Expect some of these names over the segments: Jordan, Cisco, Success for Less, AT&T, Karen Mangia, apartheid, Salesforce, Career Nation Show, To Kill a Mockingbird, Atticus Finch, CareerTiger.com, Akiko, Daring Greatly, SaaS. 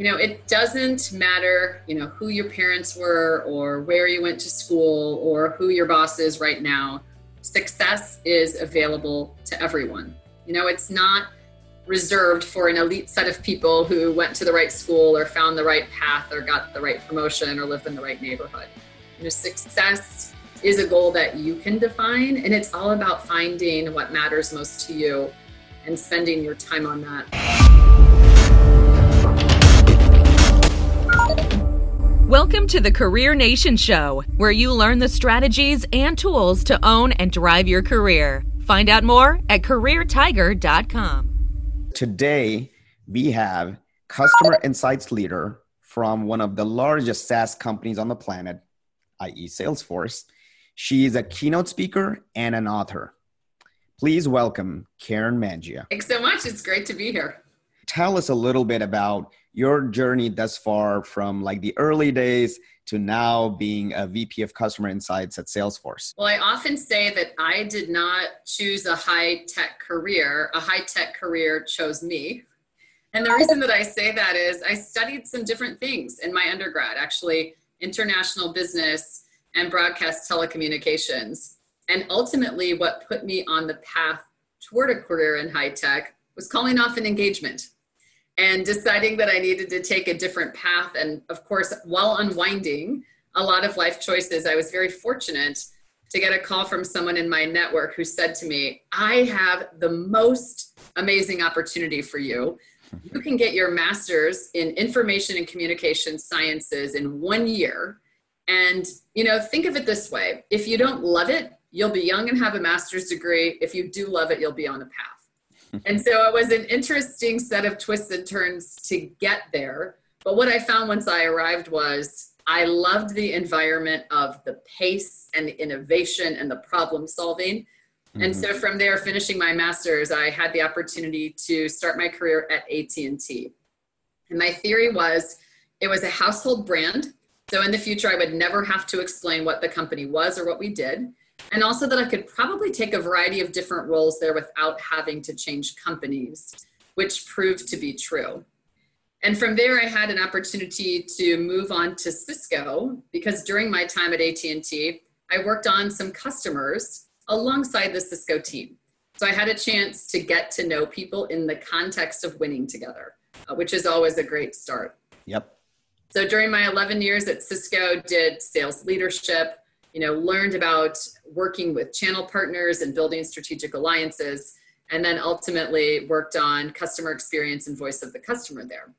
You know, it doesn't matter, you know, who your parents were or where you went to school or who your boss is right now. Success is available to everyone. You know, it's not reserved for an elite set of people who went to the right school or found the right path or got the right promotion or lived in the right neighborhood. You know, success is a goal that you can define, and it's all about finding what matters most to you and spending your time on that. Welcome to the Career Nation Show, where you learn the strategies and tools to own and drive your career. Find out more at CareerTiger.com. Today, we have Customer Insights Leader from one of the largest SaaS companies on the planet, i.e. Salesforce. She is a keynote speaker and an author. Please welcome Karen Mangia. Thanks so much. It's great to be here. Tell us a little bit about your journey thus far from like the early days to now being a VP of Customer Insights at Salesforce. Well, I often say that I did not choose a high-tech career. A high-tech career chose me. And the reason that I say that is I studied some different things in my undergrad, actually international business and broadcast telecommunications. And ultimately what put me on the path toward a career in high-tech was calling off an engagement and deciding that I needed to take a different path. And of course, while unwinding a lot of life choices, I was very fortunate to get a call from someone in my network who said to me, I have the most amazing opportunity for you. You can get your master's in information and communication sciences in 1 year. And, you know, think of it this way. If you don't love it, you'll be young and have a master's degree. If you do love it, you'll be on a path. And so it was an interesting set of twists and turns to get there. But what I found once I arrived was I loved the environment of the pace and the innovation and the problem solving. Mm-hmm. And so from there, finishing my master's, I had the opportunity to start my career at AT&T. And my theory was it was a household brand. So in the future, I would never have to explain what the company was or what we did. And also that I could probably take a variety of different roles there without having to change companies, which proved to be true. And from there, I had an opportunity to move on to Cisco, because during my time at AT&T, I worked on some customers alongside the Cisco team. So I had a chance to get to know people in the context of winning together, which is always a great start. Yep. So during my 11 years at Cisco, did sales leadership, you know, learned about working with channel partners and building strategic alliances, and then ultimately worked on customer experience and voice of the customer there.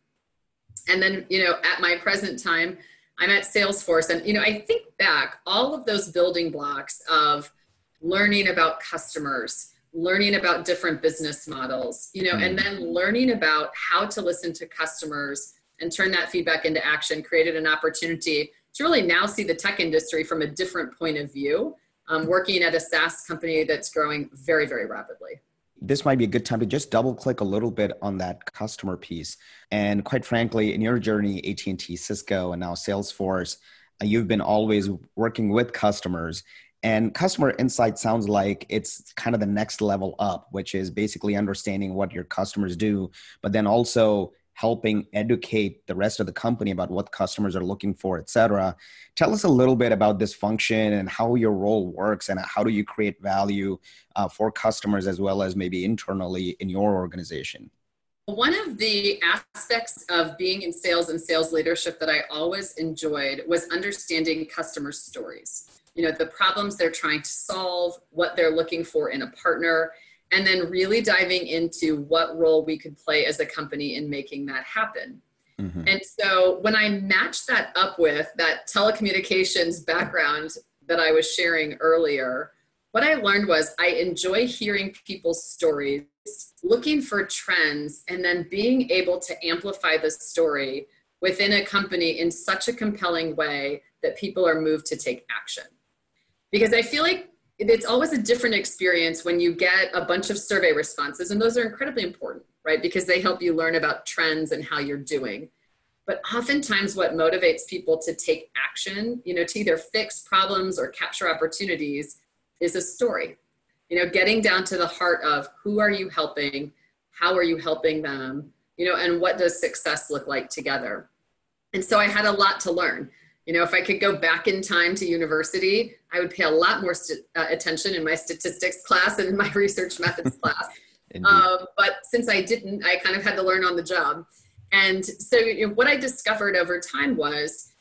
And then, you know, at my present time, I'm at Salesforce. And, you know, I think back all of those building blocks of learning about customers, learning about different business models, you know, and then learning about how to listen to customers and turn that feedback into action, created an opportunity to really now see the tech industry from a different point of view, working at a SaaS company that's growing very, very rapidly. This might be a good time to just double click a little bit on that customer piece. And quite frankly, in your journey, AT&T, Cisco, and now Salesforce, you've been always working with customers. And customer insight sounds like it's kind of the next level up, which is basically understanding what your customers do, but then also helping educate the rest of the company about what customers are looking for, et cetera. Tell us a little bit about this function and how your role works and how do you create value for customers as well as maybe internally in your organization? One of the aspects of being in sales and sales leadership that I always enjoyed was understanding customer stories. You know, the problems they're trying to solve, what they're looking for in a partner, and then really diving into what role we could play as a company in making that happen. Mm-hmm. And so when I matched that up with that telecommunications background that I was sharing earlier, what I learned was I enjoy hearing people's stories, looking for trends, and then being able to amplify the story within a company in such a compelling way that people are moved to take action. Because I feel like it's always a different experience when you get a bunch of survey responses, and those are incredibly important, right? Because they help you learn about trends and how you're doing. But oftentimes what motivates people to take action, you know, to either fix problems or capture opportunities is a story. You know, getting down to the heart of who are you helping? How are you helping them? you know, and what does success look like together? And so I had a lot to learn. You know, if I could go back in time to university, I would pay a lot more attention in my statistics class and my research methods class. But since I didn't, I kind of had to learn on the job. And so you know, what I discovered over time was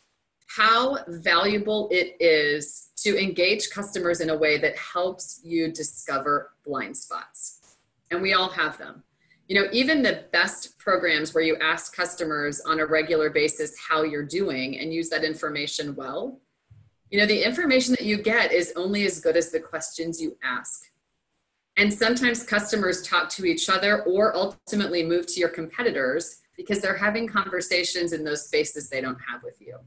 how valuable it is to engage customers in a way that helps you discover blind spots. And we all have them. You know, even the best programs where you ask customers on a regular basis how you're doing and use that information well, you know, the information that you get is only as good as the questions you ask. And sometimes customers talk to each other or ultimately move to your competitors because they're having conversations in those spaces they don't have with you.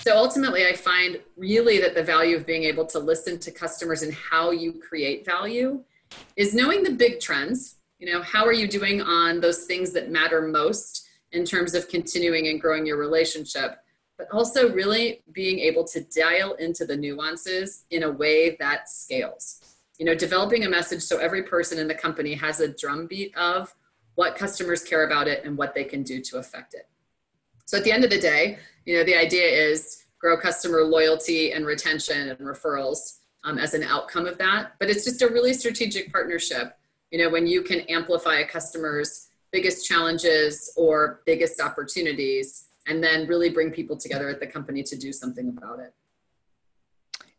So ultimately, I find really that the value of being able to listen to customers and how you create value is knowing the big trends. You know, how are you doing on those things that matter most in terms of continuing and growing your relationship, but also really being able to dial into the nuances in a way that scales. You know, developing a message so every person in the company has a drumbeat of what customers care about it and what they can do to affect it. So at the end of the day, you know, the idea is grow customer loyalty and retention and referrals as an outcome of that, but it's just a really strategic partnership. You know, when you can amplify a customer's biggest challenges or biggest opportunities, and then really bring people together at the company to do something about it.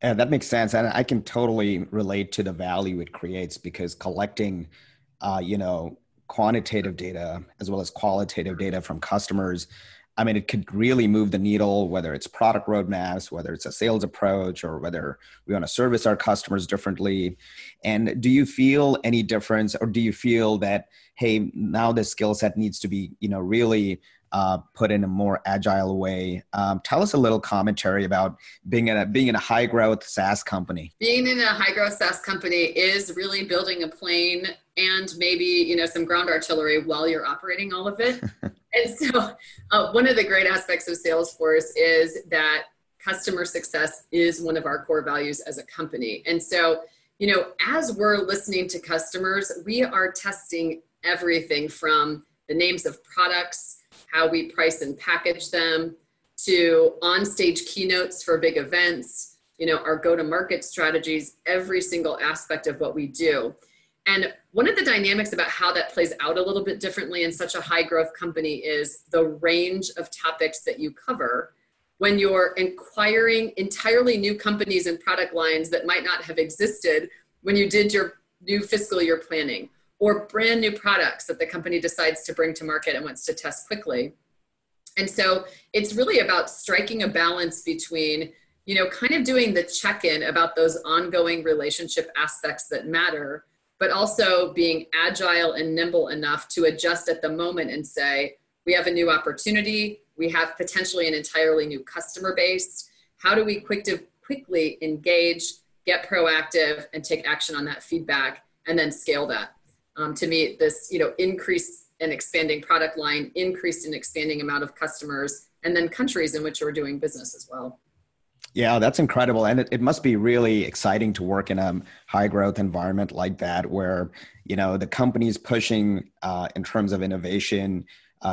Yeah, that makes sense. And I can totally relate to the value it creates because collecting, you know, quantitative data as well as qualitative data from customers, I mean, it could really move the needle, whether it's product roadmaps, whether it's a sales approach, or whether we want to service our customers differently. And do you feel any difference, or do you feel that, hey, now this skill set needs to be, you know, really put in a more agile way? Tell us a little commentary about being in a high growth SaaS company. Being in a high growth SaaS company is really building a plane and maybe, you know, some ground artillery while you're operating all of it. And so one of the great aspects of Salesforce is that customer success is one of our core values as a company. And so, you know, as we're listening to customers, we are testing everything from the names of products, how we price and package them, to on-stage keynotes for big events, you know, our go-to-market strategies, every single aspect of what we do. And one of the dynamics about how that plays out a little bit differently in such a high growth company is the range of topics that you cover when you're inquiring entirely new companies and product lines that might not have existed when you did your new fiscal year planning, or brand new products that the company decides to bring to market and wants to test quickly. And so it's really about striking a balance between, you know, kind of doing the check-in about those ongoing relationship aspects that matter, but also being agile and nimble enough to adjust at the moment and say, we have a new opportunity, we have potentially an entirely new customer base. How do we quickly engage, get proactive, and take action on that feedback, and then scale that to meet this, you know, increased and expanding product line, increased and expanding amount of customers, and then countries in which we're doing business as well. Yeah, that's incredible. And it must be really exciting to work in a high growth environment like that, where, you know, the company's pushing in terms of innovation,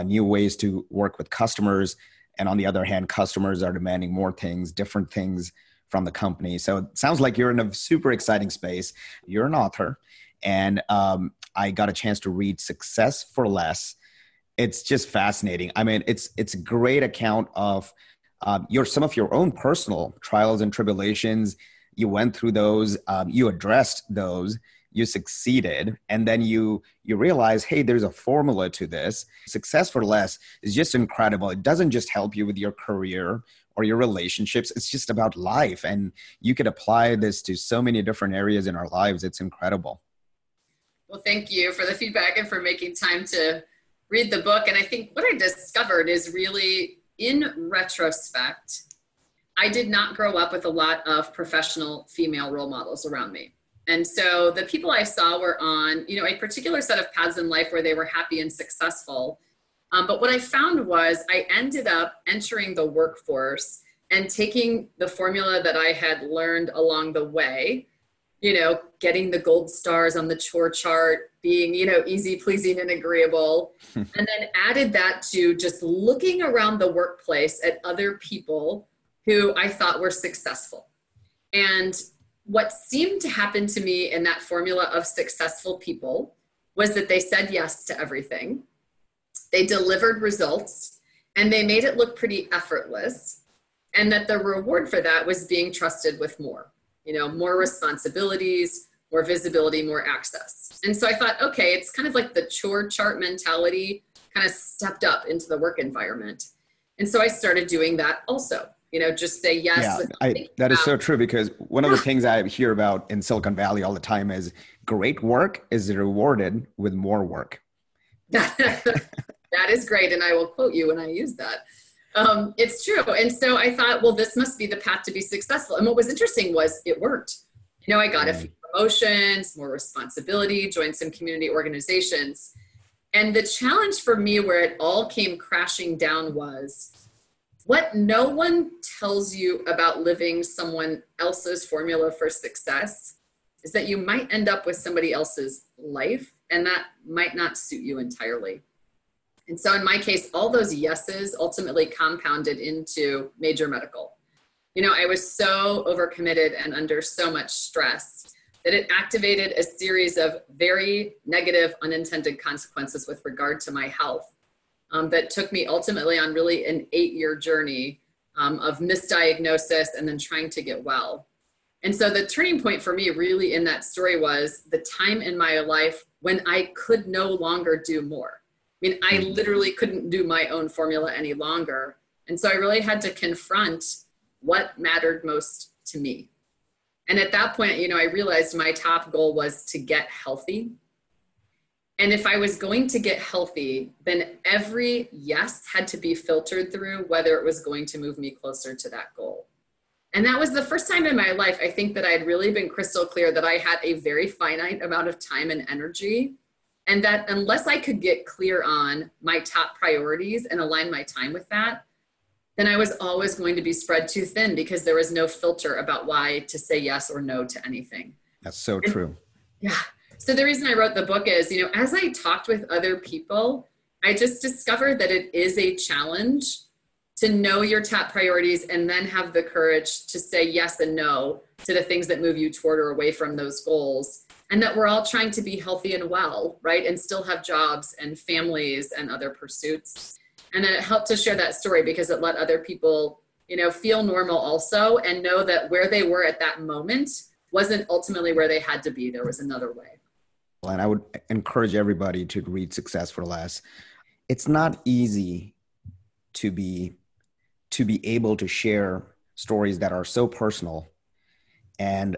new ways to work with customers. And on the other hand, customers are demanding more things, different things from the company. So it sounds like you're in a super exciting space. You're an author. And I got a chance to read Success for Less. It's just fascinating. I mean, it's a great account of some of your own personal trials and tribulations. You went through those, you addressed those, you succeeded, and then you realize, hey, there's a formula to this. Success for Less is just incredible. It doesn't just help you with your career or your relationships. It's just about life, and you could apply this to so many different areas in our lives. It's incredible. Well, thank you for the feedback and for making time to read the book. And I think what I discovered is really, in retrospect, I did not grow up with a lot of professional female role models around me. And so the people I saw were on, you know, a particular set of paths in life where they were happy and successful. But what I found was I ended up entering the workforce and taking the formula that I had learned along the way you know, getting the gold stars on the chore chart, being, you know, easy, pleasing, and agreeable. And then added that to just looking around the workplace at other people who I thought were successful. And what seemed to happen to me in that formula of successful people was that they said yes to everything. They delivered results and they made it look pretty effortless. And that the reward for that was being trusted with more. You know, more responsibilities, more visibility, more access. And so I thought, okay, it's kind of like the chore chart mentality kind of stepped up into the work environment. And so I started doing that also, you know, just say yes. Yeah, that is so true, because one of the things I hear about in Silicon Valley all the time is great work is rewarded with more work. That is great. And I will quote you when I use that. It's true. And so I thought, well, this must be the path to be successful. And what was interesting was it worked. You know, I got a few promotions, more responsibility, joined some community organizations. And the challenge for me where it all came crashing down was what no one tells you about living someone else's formula for success is that you might end up with somebody else's life, and that might not suit you entirely. And so in my case, all those yeses ultimately compounded into major medical. You know, I was so overcommitted and under so much stress that it activated a series of very negative unintended consequences with regard to my health that took me ultimately on really an 8-year journey of misdiagnosis and then trying to get well. And so the turning point for me really in that story was the time in my life when I could no longer do more. I mean, I literally couldn't do my own formula any longer. And so I really had to confront what mattered most to me. And at that point, you know, I realized my top goal was to get healthy. And if I was going to get healthy, then every yes had to be filtered through whether it was going to move me closer to that goal. And that was the first time in my life, I think, that I had really been crystal clear that I had a very finite amount of time and energy. And that unless I could get clear on my top priorities and align my time with that, then I was always going to be spread too thin because there was no filter about why to say yes or no to anything. That's so true. Yeah. So the reason I wrote the book is, you know, as I talked with other people, I just discovered that it is a challenge to know your top priorities and then have the courage to say yes and no to the things that move you toward or away from those goals. And that we're all trying to be healthy and well, right? And still have jobs and families and other pursuits. And then it helped to share that story because it let other people, you know, feel normal also and know that where they were at that moment wasn't ultimately where they had to be. There was another way. And I would encourage everybody to read Success for Less. It's not easy to be able to share stories that are so personal and,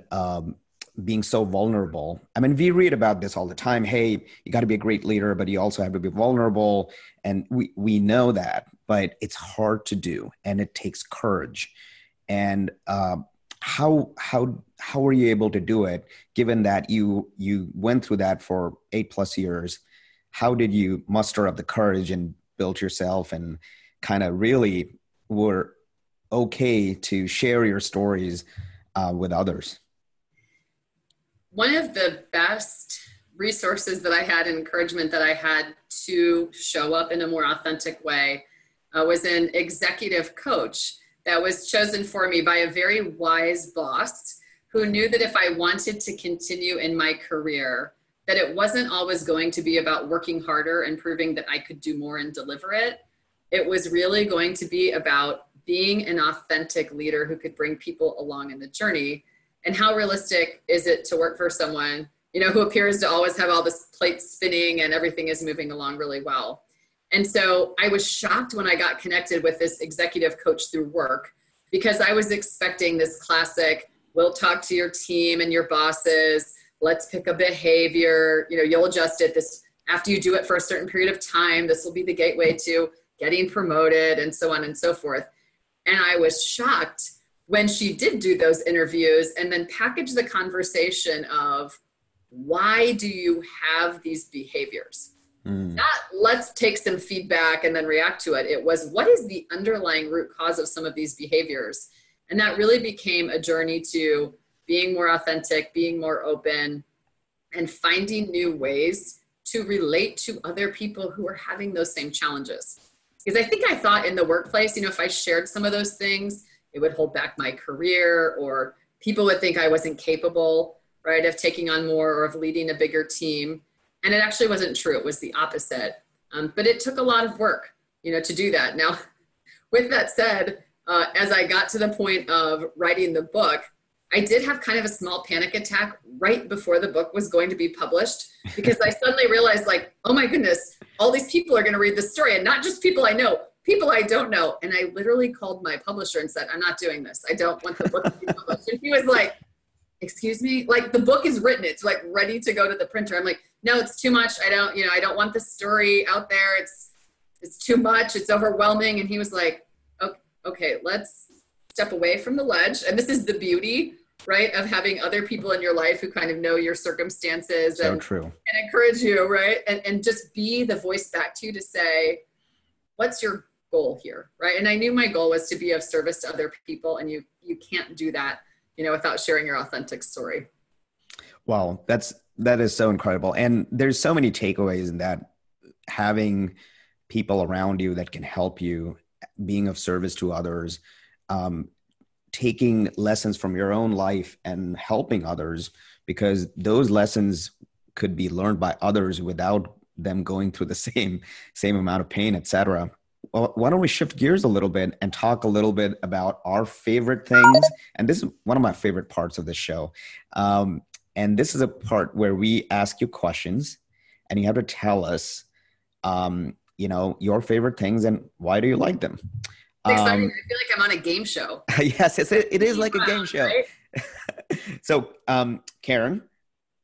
being so vulnerable. I mean, we read about this all the time. Hey, you got to be a great leader, but you also have to be vulnerable. And we know that, but it's hard to do and it takes courage. And how were you able to do it? Given that you went through that for 8+ years, how did you muster up the courage and build yourself and kind of really were okay to share your stories with others? One of the best resources that I had, encouragement that I had to show up in a more authentic way, was an executive coach that was chosen for me by a very wise boss who knew that if I wanted to continue in my career, that it wasn't always going to be about working harder and proving that I could do more and deliver it. It was really going to be about being an authentic leader who could bring people along in the journey. And how realistic is it to work for someone, you know, who appears to always have all this plate spinning and everything is moving along really well? And so I was shocked when I got connected with this executive coach through work, because I was expecting this classic, we'll talk to your team and your bosses, let's pick a behavior, you know, you'll adjust it. This, after you do it for a certain period of time, this will be the gateway to getting promoted and so on and so forth. And I was shocked when she did do those interviews and then package the conversation of, why do you have these behaviors? Not let's take some feedback and then react to it. It was, what is the underlying root cause of some of these behaviors? And that really became a journey to being more authentic, being more open, and finding new ways to relate to other people who are having those same challenges. Because I think I thought in the workplace, you know, if I shared some of those things, it would hold back my career, or people would think I wasn't capable, right, of taking on more or of leading a bigger team. And it actually wasn't true. It was the opposite. But it took a lot of work, you know, to do that. Now, with that said, as I got to the point of writing the book, I did have kind of a small panic attack right before the book was going to be published, because I suddenly realized, like, oh my goodness, all these people are going to read this story, and not just people I know, people I don't know. And I literally called my publisher and said, I'm not doing this. I don't want the book to be published. And he was like, excuse me, like, the book is written. It's like ready to go to the printer. I'm like, no, it's too much. I don't, you know, I don't want this story out there. It's too much. It's overwhelming. And he was like, okay, let's step away from the ledge. And this is the beauty, right, of having other people in your life who kind of know your circumstances and encourage you, right? And just be the voice back to you to say, what's your goal here, right? And I knew my goal was to be of service to other people, and you can't do that, you know, without sharing your authentic story. Wow, that is so incredible. And there's so many takeaways in that, having people around you that can help you, being of service to others, taking lessons from your own life and helping others, because those lessons could be learned by others without them going through the same amount of pain, et cetera. Well, why don't we shift gears a little bit and talk a little bit about our favorite things? And this is one of my favorite parts of the show. And this is a part where we ask you questions and you have to tell us, you know, your favorite things and why do you like them? Exciting. I feel like I'm on a game show. Yes, it is like a game show. Right? So, Karen,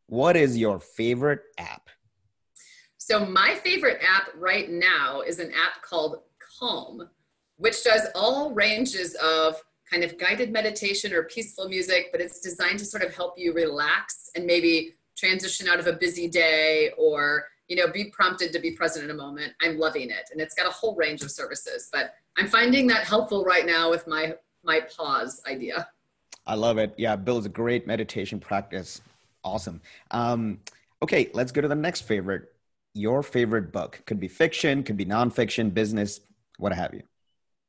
what is your favorite app? So my favorite app right now is an app called Calm, which does all ranges of kind of guided meditation or peaceful music, but it's designed to sort of help you relax and maybe transition out of a busy day, or, you know, be prompted to be present in a moment. I'm loving it. And it's got a whole range of services, but I'm finding that helpful right now with my pause idea. I love it. Yeah, Bill's a great meditation practice. Awesome. Okay, let's go to the next favorite. Your favorite book. Could be fiction, could be nonfiction, business, what have you.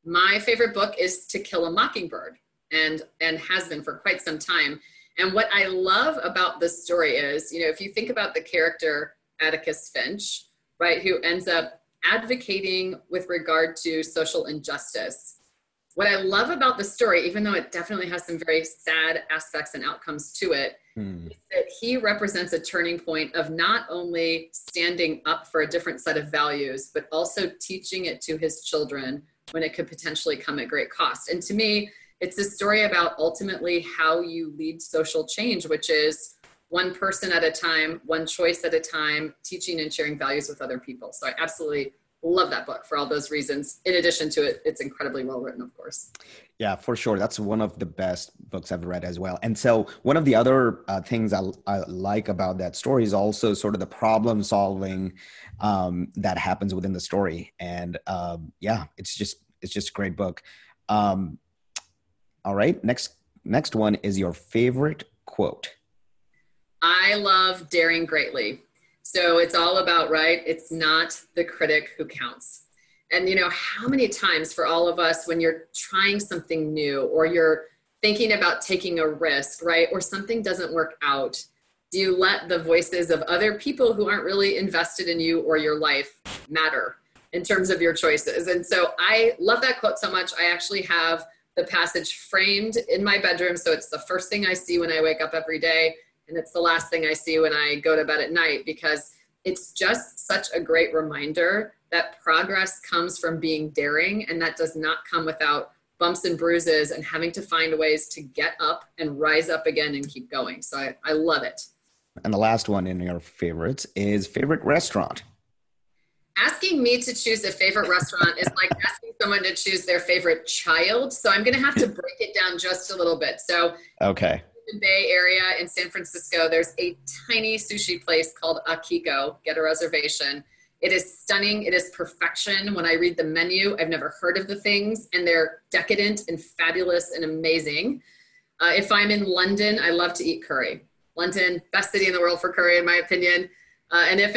My favorite book is To Kill a Mockingbird, and has been for quite some time. And what I love about this story is, you know, if you think about the character Atticus Finch, right, who ends up advocating with regard to social injustice. What I love about the story, even though it definitely has some very sad aspects and outcomes to it, is that he represents a turning point of not only standing up for a different set of values, but also teaching it to his children when it could potentially come at great cost. And to me, it's a story about ultimately how you lead social change, which is one person at a time, one choice at a time, teaching and sharing values with other people. So I absolutely love that book for all those reasons. In addition to it, it's incredibly well written, of course. Yeah, for sure. That's one of the best books I've read as well. And so one of the other things I like about that story is also sort of the problem solving that happens within the story. And yeah, it's just a great book. All right. Next one is your favorite quote. I love Daring Greatly. So it's all about, right, it's not the critic who counts. And, you know, how many times for all of us when you're trying something new or you're thinking about taking a risk, right, or something doesn't work out, do you let the voices of other people who aren't really invested in you or your life matter in terms of your choices? And so I love that quote so much. I actually have the passage framed in my bedroom. So it's the first thing I see when I wake up every day. And it's the last thing I see when I go to bed at night, because it's just such a great reminder that progress comes from being daring, and that does not come without bumps and bruises and having to find ways to get up and rise up again and keep going. So I love it. And the last one in your favorites is favorite restaurant. Asking me to choose a favorite restaurant is like asking someone to choose their favorite child. So I'm going to have to break it down just a little bit. So okay. Bay Area in San Francisco, there's a tiny sushi place called Akiko. Get a reservation. It is stunning. It is perfection. When I read the menu, I've never heard of the things, and they're decadent and fabulous and amazing. If I'm in London, I love to eat curry. London, best city in the world for curry, in my opinion. And if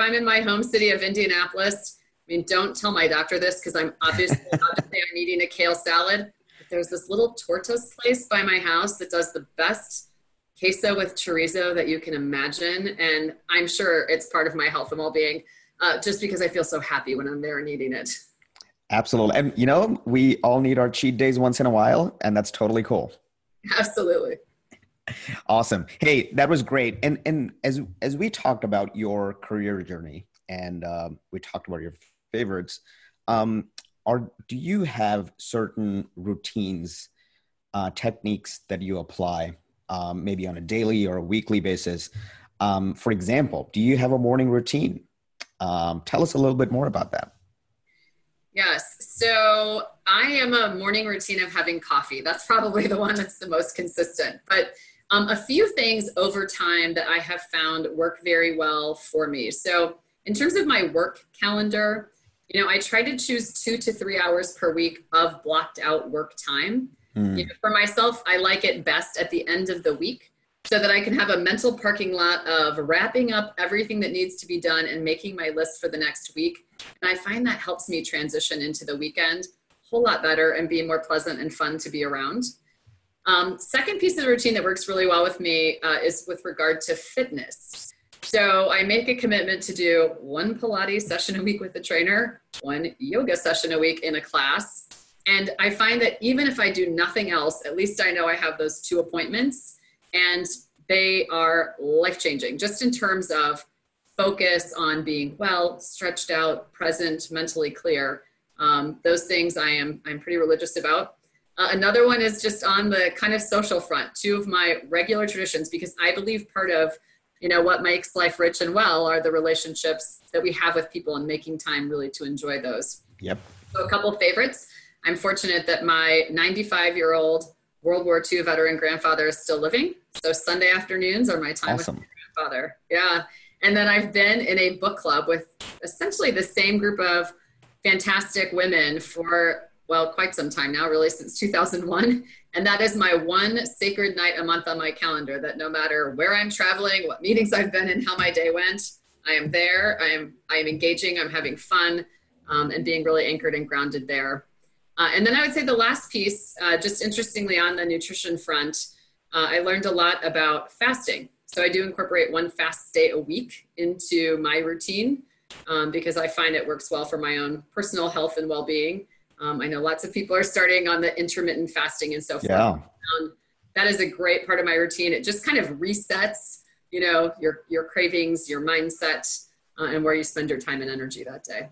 I'm in my home city of Indianapolis, I mean, don't tell my doctor this because I'm obviously I'm eating a kale salad. But there's this little tortas place by my house that does the best queso with chorizo that you can imagine. And I'm sure it's part of my health and well-being just because I feel so happy when I'm there and eating it. Absolutely. And you know, we all need our cheat days once in a while, and that's totally cool. Absolutely. Awesome. Hey, that was great. And as we talked about your career journey and we talked about your favorites, do you have certain routines, techniques that you apply maybe on a daily or a weekly basis? For example, do you have a morning routine? Tell us a little bit more about that. Yes. So I am a morning routine of having coffee. That's probably the one that's the most consistent. But a few things over time that I have found work very well for me. So in terms of my work calendar, you know, I try to choose 2 to 3 hours per week of blocked out work time. You know, for myself, I like it best at the end of the week so that I can have a mental parking lot of wrapping up everything that needs to be done and making my list for the next week. And I find that helps me transition into the weekend a whole lot better and be more pleasant and fun to be around. Second piece of the routine that works really well with me is with regard to fitness. So I make a commitment to do 1 Pilates session a week with a trainer, 1 yoga session a week in a class. And I find that even if I do nothing else, at least I know I have those 2 appointments. And they are life-changing, just in terms of focus on being well, stretched out, present, mentally clear. Those things I'm pretty religious about. Another one is just on the kind of social front, 2 of my regular traditions, because I believe part of, you know, what makes life rich and well are the relationships that we have with people and making time really to enjoy those. Yep. So a couple of favorites. I'm fortunate that my 95-year-old World War II veteran grandfather is still living. So Sunday afternoons are my time with my grandfather. Yeah. And then I've been in a book club with essentially the same group of fantastic women for, well, quite some time now, really since 2001. And that is my 1 sacred night a month on my calendar that no matter where I'm traveling, what meetings I've been in, how my day went, I am there, I am engaging, I'm having fun, and being really anchored and grounded there. And then I would say the last piece, just interestingly on the nutrition front, I learned a lot about fasting. So I do incorporate 1 fast day a week into my routine because I find it works well for my own personal health and well-being. I know lots of people are starting on the intermittent fasting and so forth. Yeah. That is a great part of my routine. It just kind of resets, you know, your cravings, your mindset, and where you spend your time and energy that day.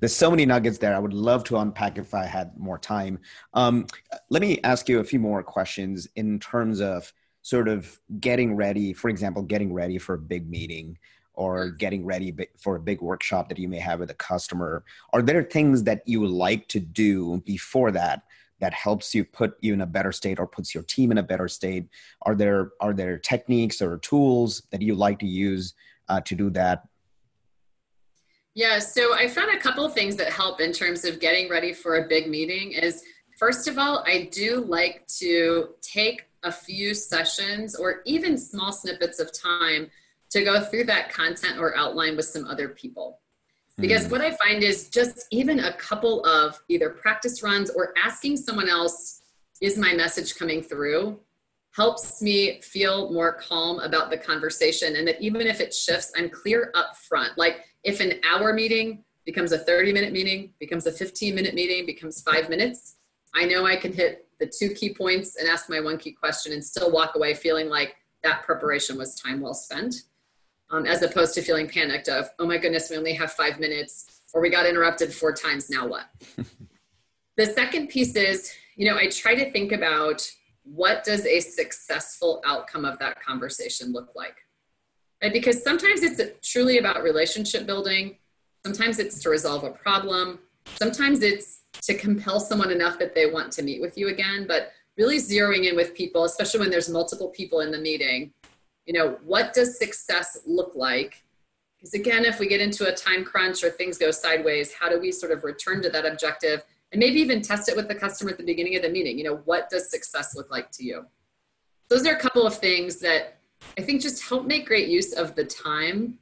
There's so many nuggets there. I would love to unpack if I had more time. Let me ask you a few more questions in terms of sort of getting ready, for example, getting ready for a big meeting or getting ready for a big workshop that you may have with a customer. Are there things that you would like to do before that that helps you put you in a better state or puts your team in a better state? Are there techniques or tools that you like to use to do that? Yeah, so I found a couple of things that help in terms of getting ready for a big meeting is, first of all, I do like to take a few sessions or even small snippets of time to go through that content or outline with some other people. Because what I find is just even a couple of either practice runs or asking someone else, is my message coming through, helps me feel more calm about the conversation. And that even if it shifts, I'm clear up front. Like if an hour meeting becomes a 30-minute meeting, becomes a 15-minute meeting, becomes 5 minutes, I know I can hit the 2 key points and ask my 1 key question and still walk away feeling like that preparation was time well spent, as opposed to feeling panicked of, oh my goodness, we only have 5 minutes, or we got interrupted 4 times, now what? The second piece is, you know, I try to think about, what does a successful outcome of that conversation look like? Right? Because sometimes it's truly about relationship building. Sometimes it's to resolve a problem. Sometimes it's to compel someone enough that they want to meet with you again, but really zeroing in with people, especially when there's multiple people in the meeting, you know, what does success look like? Because again, if we get into a time crunch or things go sideways, how do we sort of return to that objective? And maybe even test it with the customer at the beginning of the meeting. You know, what does success look like to you? Those are a couple of things that I think just help make great use of the time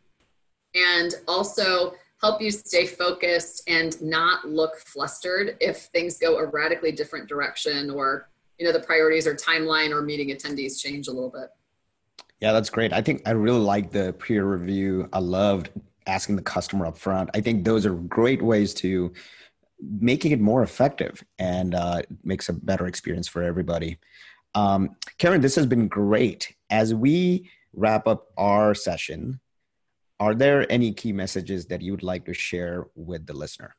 and also help you stay focused and not look flustered if things go a radically different direction or, you know, the priorities or timeline or meeting attendees change a little bit. Yeah, that's great. I think I really like the peer review. I loved asking the customer up front. I think those are great ways to making it more effective and makes a better experience for everybody. Karen, this has been great. As we wrap up our session, are there any key messages that you would like to share with the listener?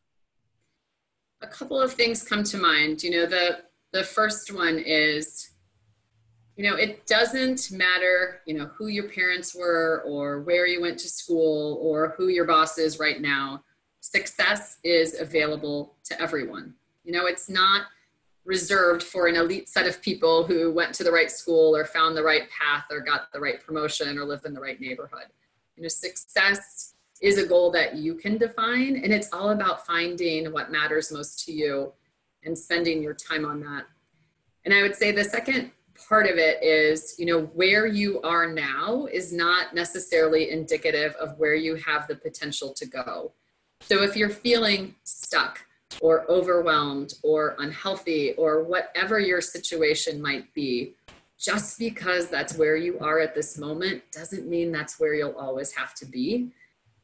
A couple of things come to mind. You know, the first one is, you know, it doesn't matter, you know, who your parents were or where you went to school or who your boss is right now. Success is available to everyone. You know, it's not reserved for an elite set of people who went to the right school or found the right path or got the right promotion or lived in the right neighborhood. You know, success is a goal that you can define, and it's all about finding what matters most to you and spending your time on that. And I would say the second part of it is, you know, where you are now is not necessarily indicative of where you have the potential to go. So if you're feeling stuck or overwhelmed or unhealthy or whatever your situation might be, just because that's where you are at this moment doesn't mean that's where you'll always have to be.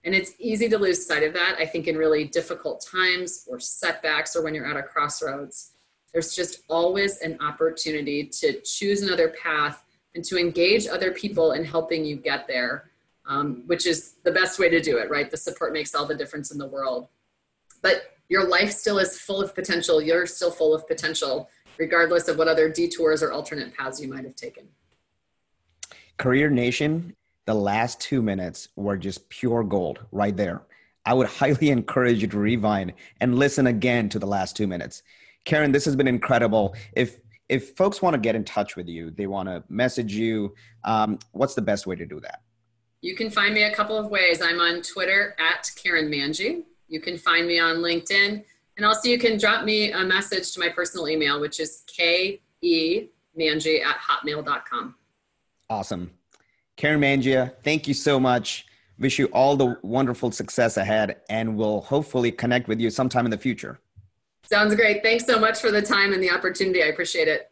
And it's easy to lose sight of that, I think, in really difficult times or setbacks or when you're at a crossroads. There's just always an opportunity to choose another path and to engage other people in helping you get there, which is the best way to do it, right? The support makes all the difference in the world. But your life still is full of potential. You're still full of potential, regardless of what other detours or alternate paths you might have taken. Career Nation, the last 2 minutes were just pure gold right there. I would highly encourage you to rewind and listen again to the last 2 minutes. Karen, this has been incredible. If folks want to get in touch with you, they want to message you, what's the best way to do that? You can find me a couple of ways. I'm on Twitter at Karen Mangia. You can find me on LinkedIn. And also you can drop me a message to my personal email, which is kemangia@hotmail.com. Awesome. Karen Mangia, thank you so much. Wish you all the wonderful success ahead, and we'll hopefully connect with you sometime in the future. Sounds great. Thanks so much for the time and the opportunity. I appreciate it.